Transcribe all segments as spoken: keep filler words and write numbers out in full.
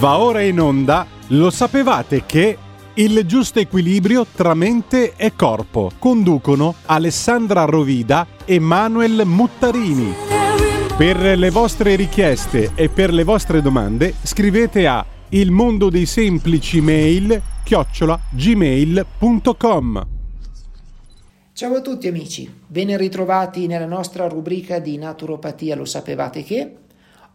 Va ora in onda, lo sapevate che il giusto equilibrio tra mente e corpo conducono Alessandra Rovida e Manuel Muttarini. Per le vostre richieste e per le vostre domande scrivete a il mondo dei semplici mail chiocciola gmail punto com. Ciao a tutti amici, ben ritrovati nella nostra rubrica di naturopatia lo sapevate che?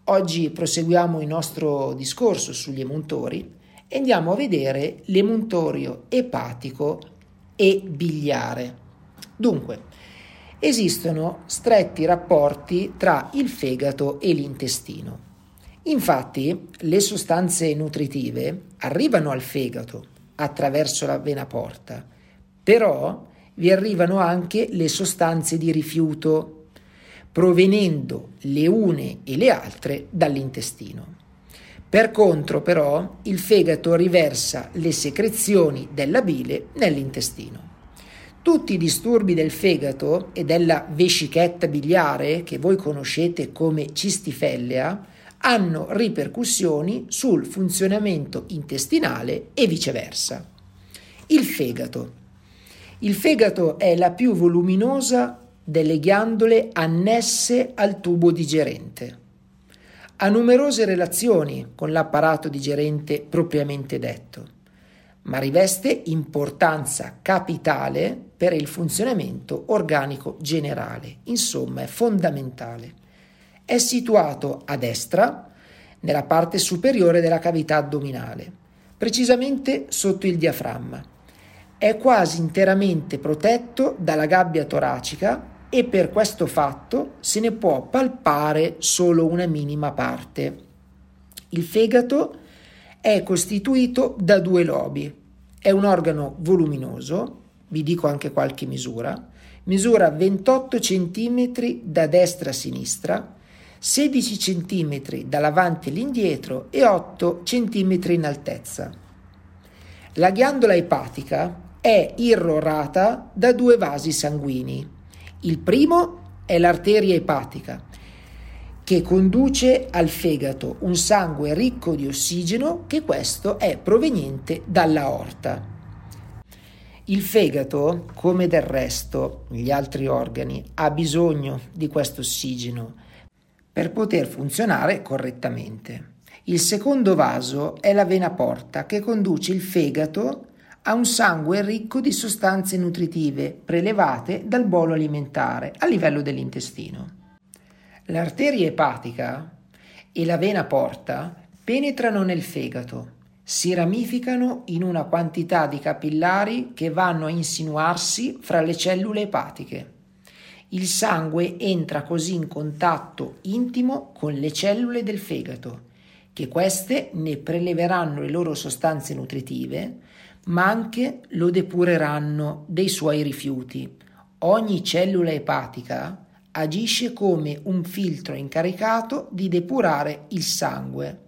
Oggi proseguiamo il nostro discorso sugli emuntori e andiamo a vedere l'emuntorio epatico e biliare. Dunque, esistono stretti rapporti tra il fegato e l'intestino. Infatti, le sostanze nutritive arrivano al fegato attraverso la vena porta, però vi arrivano anche le sostanze di rifiuto, provenendo le une e le altre dall'intestino. Per contro, però, il fegato riversa le secrezioni della bile nell'intestino. Tutti i disturbi del fegato e della vescichetta biliare, che voi conoscete come cistifellea, hanno ripercussioni sul funzionamento intestinale e viceversa. Il fegato. Il fegato è la più voluminosa delle ghiandole annesse al tubo digerente. Ha numerose relazioni con l'apparato digerente propriamente detto, ma riveste importanza capitale per il funzionamento organico generale, insomma è fondamentale. È situato a destra, nella parte superiore della cavità addominale, precisamente sotto il diaframma. È quasi interamente protetto dalla gabbia toracica e per questo fatto se ne può palpare solo una minima parte. Il fegato è costituito da due lobi. È un organo voluminoso, vi dico anche qualche misura, misura ventotto centimetri da destra a sinistra, sedici centimetri dall'avanti all'indietro e otto centimetri in altezza. La ghiandola epatica è irrorata da due vasi sanguigni. Il primo è l'arteria epatica, che conduce al fegato un sangue ricco di ossigeno, che questo è proveniente dall'aorta. Il fegato, come del resto gli altri organi, ha bisogno di questo ossigeno per poter funzionare correttamente. Il secondo vaso è la vena porta, che conduce il fegato ha un sangue ricco di sostanze nutritive prelevate dal bolo alimentare a livello dell'intestino. L'arteria epatica e la vena porta penetrano nel fegato, si ramificano in una quantità di capillari che vanno a insinuarsi fra le cellule epatiche. Il sangue entra così in contatto intimo con le cellule del fegato, che queste ne preleveranno le loro sostanze nutritive, ma anche lo depureranno dei suoi rifiuti. Ogni cellula epatica agisce come un filtro incaricato di depurare il sangue.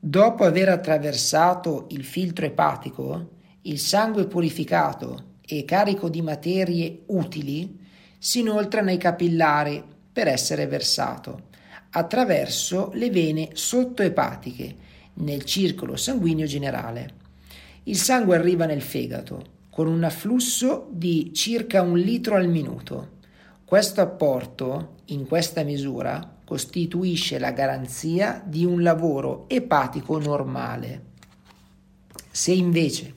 Dopo aver attraversato il filtro epatico, il sangue purificato e carico di materie utili si inoltra nei capillari per essere versato attraverso le vene sottoepatiche nel circolo sanguigno generale. Il sangue arriva nel fegato con un afflusso di circa un litro al minuto. Questo apporto, in questa misura, costituisce la garanzia di un lavoro epatico normale. Se invece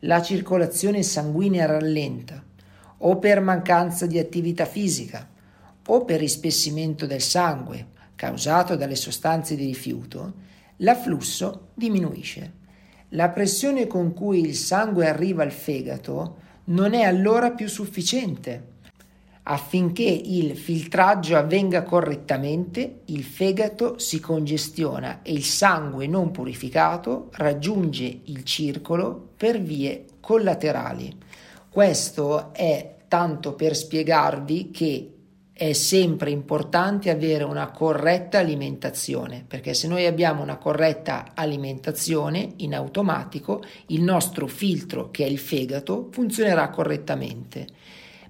la circolazione sanguigna rallenta o per mancanza di attività fisica o per ispessimento del sangue causato dalle sostanze di rifiuto, l'afflusso diminuisce. La pressione con cui il sangue arriva al fegato non è allora più sufficiente. Affinché il filtraggio avvenga correttamente, il fegato si congestiona e il sangue non purificato raggiunge il circolo per vie collaterali. Questo è tanto per spiegarvi che è sempre importante avere una corretta alimentazione, perché se noi abbiamo una corretta alimentazione, in automatico il nostro filtro, che è il fegato, funzionerà correttamente,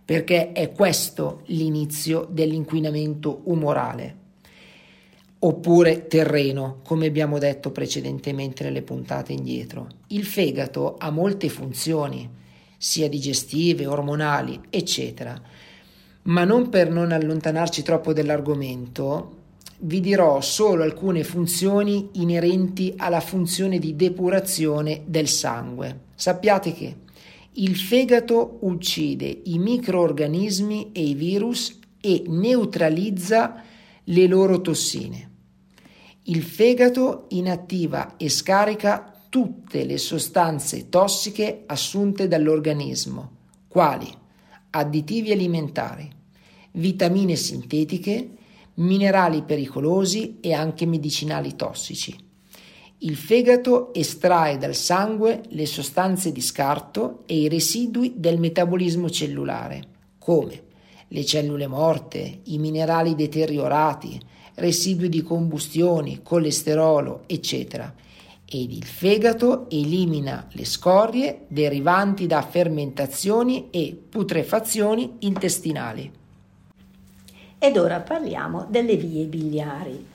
perché è questo l'inizio dell'inquinamento umorale. oppure terreno, come abbiamo detto precedentemente nelle puntate indietro. Il fegato ha molte funzioni, sia digestive, ormonali, eccetera. Ma non per non allontanarci troppo dall'argomento, vi dirò solo alcune funzioni inerenti alla funzione di depurazione del sangue. Sappiate che il fegato uccide i microorganismi e i virus e neutralizza le loro tossine. Il fegato inattiva e scarica tutte le sostanze tossiche assunte dall'organismo, quali additivi alimentari, vitamine sintetiche, minerali pericolosi e anche medicinali tossici. Il fegato estrae dal sangue le sostanze di scarto e i residui del metabolismo cellulare, come le cellule morte, i minerali deteriorati, residui di combustioni, colesterolo, eccetera. Ed il fegato elimina le scorie derivanti da fermentazioni e putrefazioni intestinali. Ed ora parliamo delle vie biliari.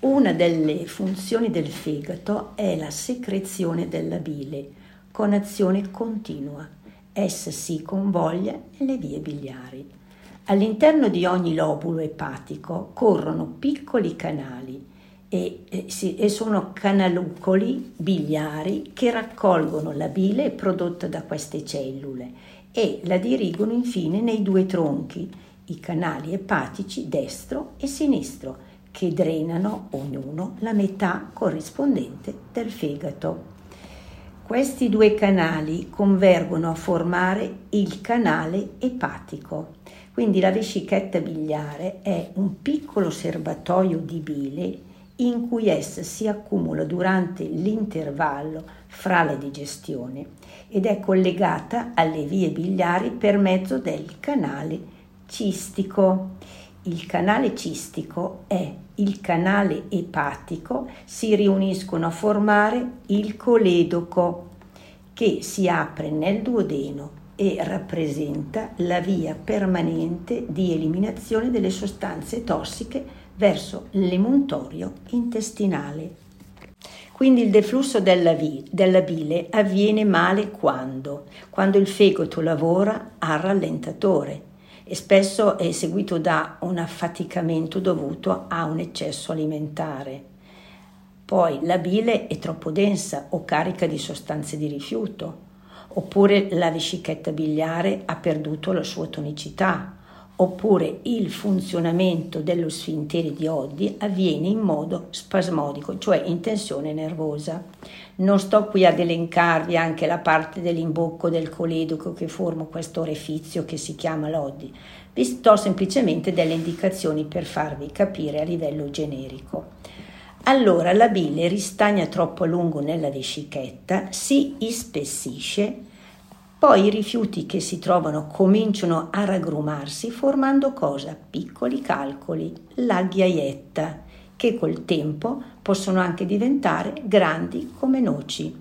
Una delle funzioni del fegato è la secrezione della bile, con azione continua. Essa si convoglia nelle vie biliari. All'interno di ogni lobulo epatico corrono piccoli canali e, e, si, e sono canalucoli biliari che raccolgono la bile prodotta da queste cellule e la dirigono infine nei due tronchi, i canali epatici destro e sinistro, che drenano ognuno la metà corrispondente del fegato. Questi due canali convergono a formare il canale epatico. Quindi la vescichetta biliare è un piccolo serbatoio di bile in cui essa si accumula durante l'intervallo fra la digestione ed è collegata alle vie biliari per mezzo del canale cistico. Il canale cistico è il canale epatico, si riuniscono a formare il coledoco che si apre nel duodeno e rappresenta la via permanente di eliminazione delle sostanze tossiche verso l'emuntorio intestinale. Quindi il deflusso della, vi- della bile avviene male quando, quando il fegato lavora a rallentatore e spesso è seguito da un affaticamento dovuto a un eccesso alimentare. Poi la bile è troppo densa o carica di sostanze di rifiuto, oppure la vescichetta biliare ha perduto la sua tonicità, oppure il funzionamento dello sfintere di Oddi avviene in modo spasmodico, cioè in tensione nervosa. Non sto qui ad elencarvi anche la parte dell'imbocco del coledoco che forma questo orifizio che si chiama l'Oddi, vi sto semplicemente delle indicazioni per farvi capire a livello generico. Allora la bile ristagna troppo a lungo nella vescichetta, si ispessisce, poi i rifiuti che si trovano cominciano a raggrumarsi formando cosa? Piccoli calcoli, la ghiaietta, che col tempo possono anche diventare grandi come noci.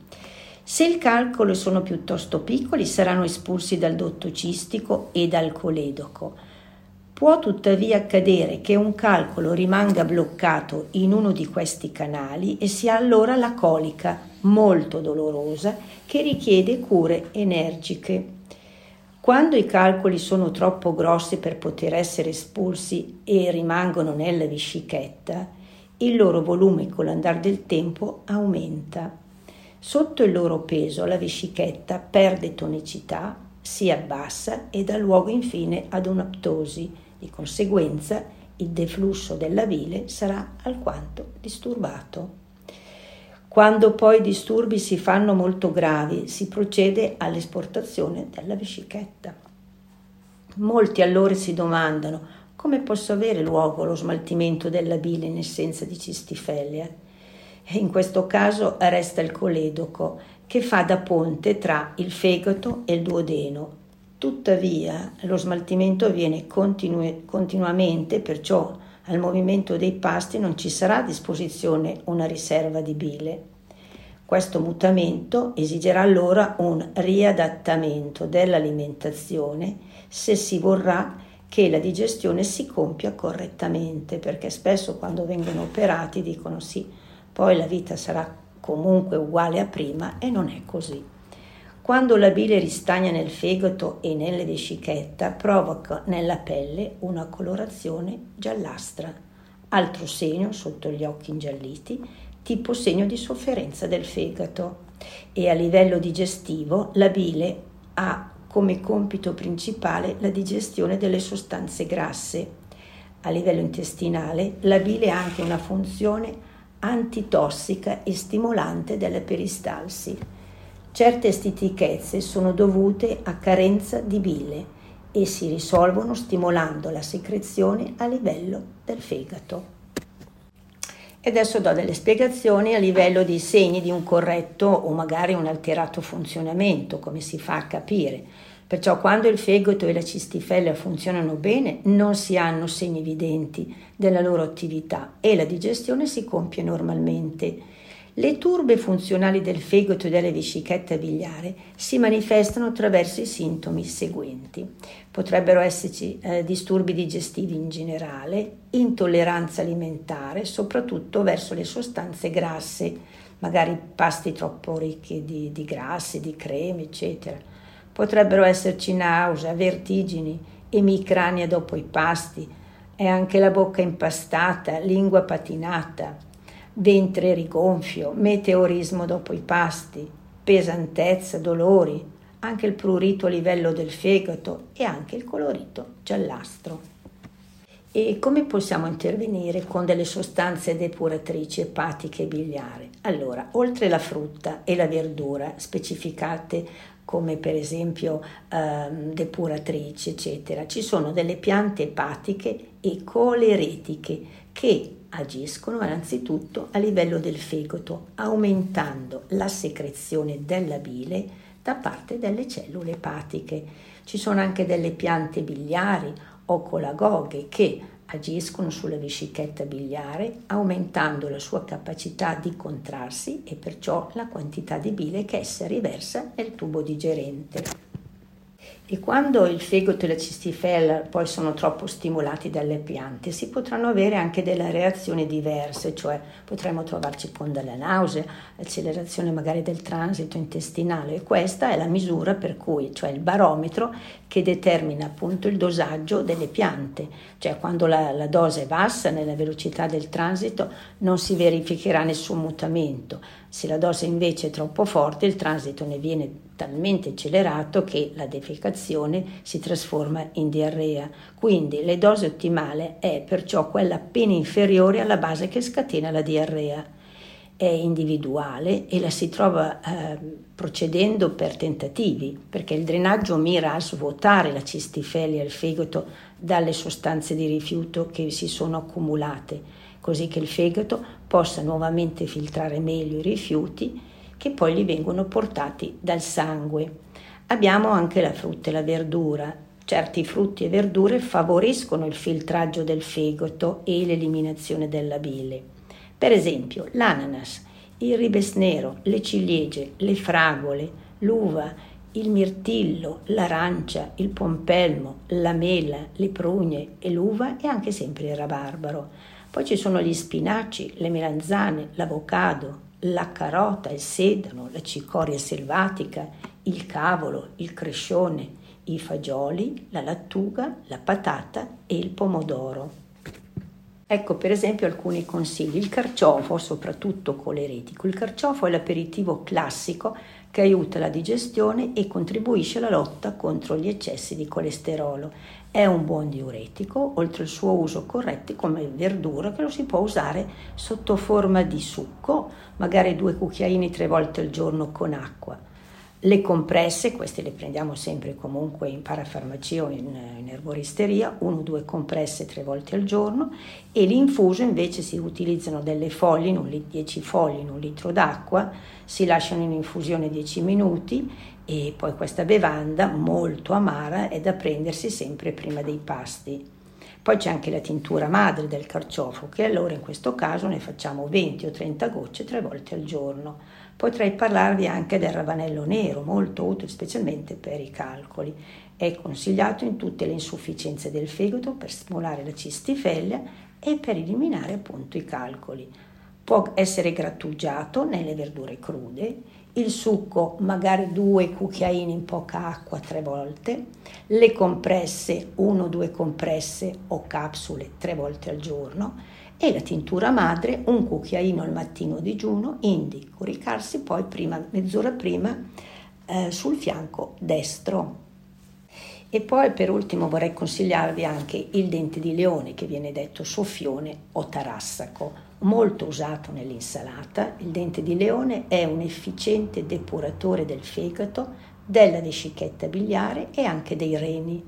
Se i calcoli sono piuttosto piccoli saranno espulsi dal dotto cistico e dal coledoco. Può tuttavia accadere che un calcolo rimanga bloccato in uno di questi canali e sia allora la colica, molto dolorosa, che richiede cure energiche. Quando i calcoli sono troppo grossi per poter essere espulsi e rimangono nella vescichetta, il loro volume con l'andare del tempo aumenta. Sotto il loro peso la vescichetta perde tonicità, si abbassa e dà luogo infine ad un'aptosi, di conseguenza il deflusso della bile sarà alquanto disturbato. Quando poi i disturbi si fanno molto gravi, si procede all'esportazione della vescichetta. Molti allora si domandano come possa avere luogo lo smaltimento della bile in essenza di cistifellea. In questo caso resta il coledoco che fa da ponte tra il fegato e il duodeno. Tuttavia lo smaltimento avviene continu- continuamente, perciò al movimento dei pasti non ci sarà a disposizione una riserva di bile. Questo mutamento esigerà allora un riadattamento dell'alimentazione se si vorrà che la digestione si compia correttamente, perché spesso quando vengono operati dicono sì, poi la vita sarà comunque uguale a prima, e non è così. Quando la bile ristagna nel fegato e nelle vescichetta, provoca nella pelle una colorazione giallastra, altro segno sotto gli occhi ingialliti, tipo segno di sofferenza del fegato. E a livello digestivo la bile ha come compito principale la digestione delle sostanze grasse. A livello intestinale la bile ha anche una funzione antitossica e stimolante della peristalsi. Certe stitichezze sono dovute a carenza di bile e si risolvono stimolando la secrezione a livello del fegato. E adesso do delle spiegazioni a livello dei segni di un corretto o magari un alterato funzionamento, come si fa a capire. Perciò quando il fegato e la cistifellea funzionano bene non si hanno segni evidenti della loro attività e la digestione si compie normalmente. Le turbe funzionali del fegato e della vescichetta biliare si manifestano attraverso i sintomi seguenti. Potrebbero esserci eh, disturbi digestivi in generale, intolleranza alimentare, soprattutto verso le sostanze grasse, magari pasti troppo ricchi di, di grassi, di creme, eccetera. Potrebbero esserci nausea, vertigini, emicrania dopo i pasti, e anche la bocca impastata, lingua patinata, ventre rigonfio, meteorismo dopo i pasti, pesantezza, dolori, anche il prurito a livello del fegato e anche il colorito giallastro. E come possiamo intervenire con delle sostanze depuratrici epatiche e biliari? Allora, oltre la frutta e la verdura specificate come per esempio ehm, depuratrici, eccetera, ci sono delle piante epatiche e coleretiche che agiscono innanzitutto a livello del fegato, aumentando la secrezione della bile da parte delle cellule epatiche. Ci sono anche delle piante biliari o colagoghe che agiscono sulla vescichetta biliare, aumentando la sua capacità di contrarsi e perciò la quantità di bile che essa riversa nel tubo digerente. E quando il fegato e la cistifellea poi sono troppo stimolati dalle piante, si potranno avere anche delle reazioni diverse, cioè potremmo trovarci con della nausea, accelerazione magari del transito intestinale, e questa è la misura per cui, cioè il barometro che determina appunto il dosaggio delle piante, cioè quando la, la dose è bassa nella velocità del transito non si verificherà nessun mutamento. Se la dose invece è troppo forte, il transito ne viene talmente accelerato che la defecazione si trasforma in diarrea. Quindi la dose ottimale è perciò quella appena inferiore alla base che scatena la diarrea. È individuale e la si trova eh, procedendo per tentativi, perché il drenaggio mira a svuotare la cistifellea e il fegato dalle sostanze di rifiuto che si sono accumulate, così che il fegato possa nuovamente filtrare meglio i rifiuti che poi gli vengono portati dal sangue. Abbiamo anche la frutta e la verdura. Certi frutti e verdure favoriscono il filtraggio del fegato e l'eliminazione della bile. Per esempio l'ananas, il ribes nero, le ciliegie, le fragole, l'uva, il mirtillo, l'arancia, il pompelmo, la mela, le prugne e l'uva e anche sempre il rabarbaro. Poi ci sono gli spinaci, le melanzane, l'avocado, la carota, il sedano, la cicoria selvatica, il cavolo, il crescione, i fagioli, la lattuga, la patata e il pomodoro. Ecco per esempio alcuni consigli. Il carciofo, soprattutto coleretico. Il carciofo è l'aperitivo classico che aiuta la digestione e contribuisce alla lotta contro gli eccessi di colesterolo. È un buon diuretico, oltre il suo uso corretto come verdura che lo si può usare sotto forma di succo, magari due cucchiaini tre volte al giorno con acqua. Le compresse, queste le prendiamo sempre comunque in parafarmacia o in, in erboristeria, uno o due compresse tre volte al giorno, e l'infuso invece si utilizzano delle foglie, in un lit- dieci foglie in un litro d'acqua, si lasciano in infusione dieci minuti, e poi questa bevanda molto amara è da prendersi sempre prima dei pasti. Poi c'è anche la tintura madre del carciofo, che allora in questo caso ne facciamo venti o trenta gocce tre volte al giorno. Potrei parlarvi anche del ravanello nero, molto utile specialmente per i calcoli. È consigliato in tutte le insufficienze del fegato per stimolare la cistifellea e per eliminare appunto i calcoli. Può essere grattugiato nelle verdure crude, il succo magari due cucchiaini in poca acqua tre volte, le compresse, uno o due compresse o capsule tre volte al giorno e la tintura madre, un cucchiaino al mattino digiuno, indi coricarsi poi prima, mezz'ora prima eh, sul fianco destro. E poi per ultimo vorrei consigliarvi anche il dente di leone, che viene detto soffione o tarassaco, molto usato nell'insalata. Il dente di leone è un efficiente depuratore del fegato, della vescichetta biliare e anche dei reni.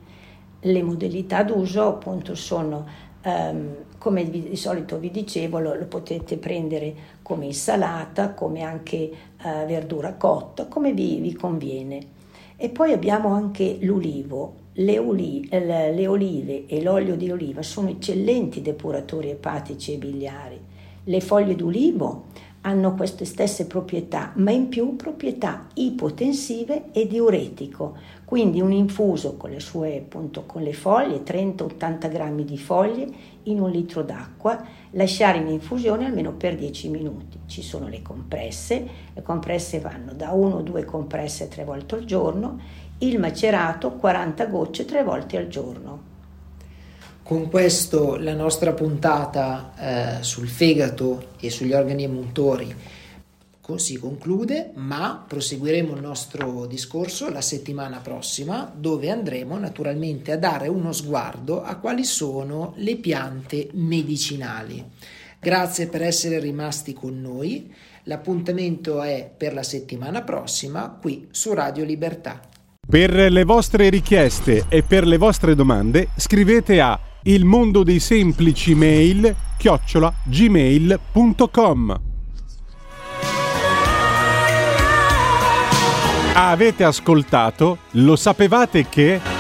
Le modalità d'uso appunto sono, ehm, come vi, di solito vi dicevo, lo, lo potete prendere come insalata, come anche eh, verdura cotta, come vi, vi conviene. E poi abbiamo anche l'ulivo. Le, oli- le olive e l'olio di oliva sono eccellenti depuratori epatici e biliari. Le foglie d'ulivo hanno queste stesse proprietà, ma in più proprietà ipotensive e diuretico. Quindi un infuso con le sue, appunto, con le foglie, trenta ottanta grammi di foglie in un litro d'acqua, lasciare in infusione almeno per dieci minuti. Ci sono le compresse, le compresse vanno da uno a due compresse tre volte al giorno, il macerato quaranta gocce tre volte al giorno. Con questo la nostra puntata eh, sul fegato e sugli organi emuntori si conclude, ma proseguiremo il nostro discorso la settimana prossima, dove andremo naturalmente a dare uno sguardo a quali sono le piante medicinali. Grazie per essere rimasti con noi, l'appuntamento è per la settimana prossima qui su Radio Libertà. Per le vostre richieste e per le vostre domande scrivete a Il mondo dei semplici mail chiocciola gmail punto com. Avete ascoltato? Lo sapevate che?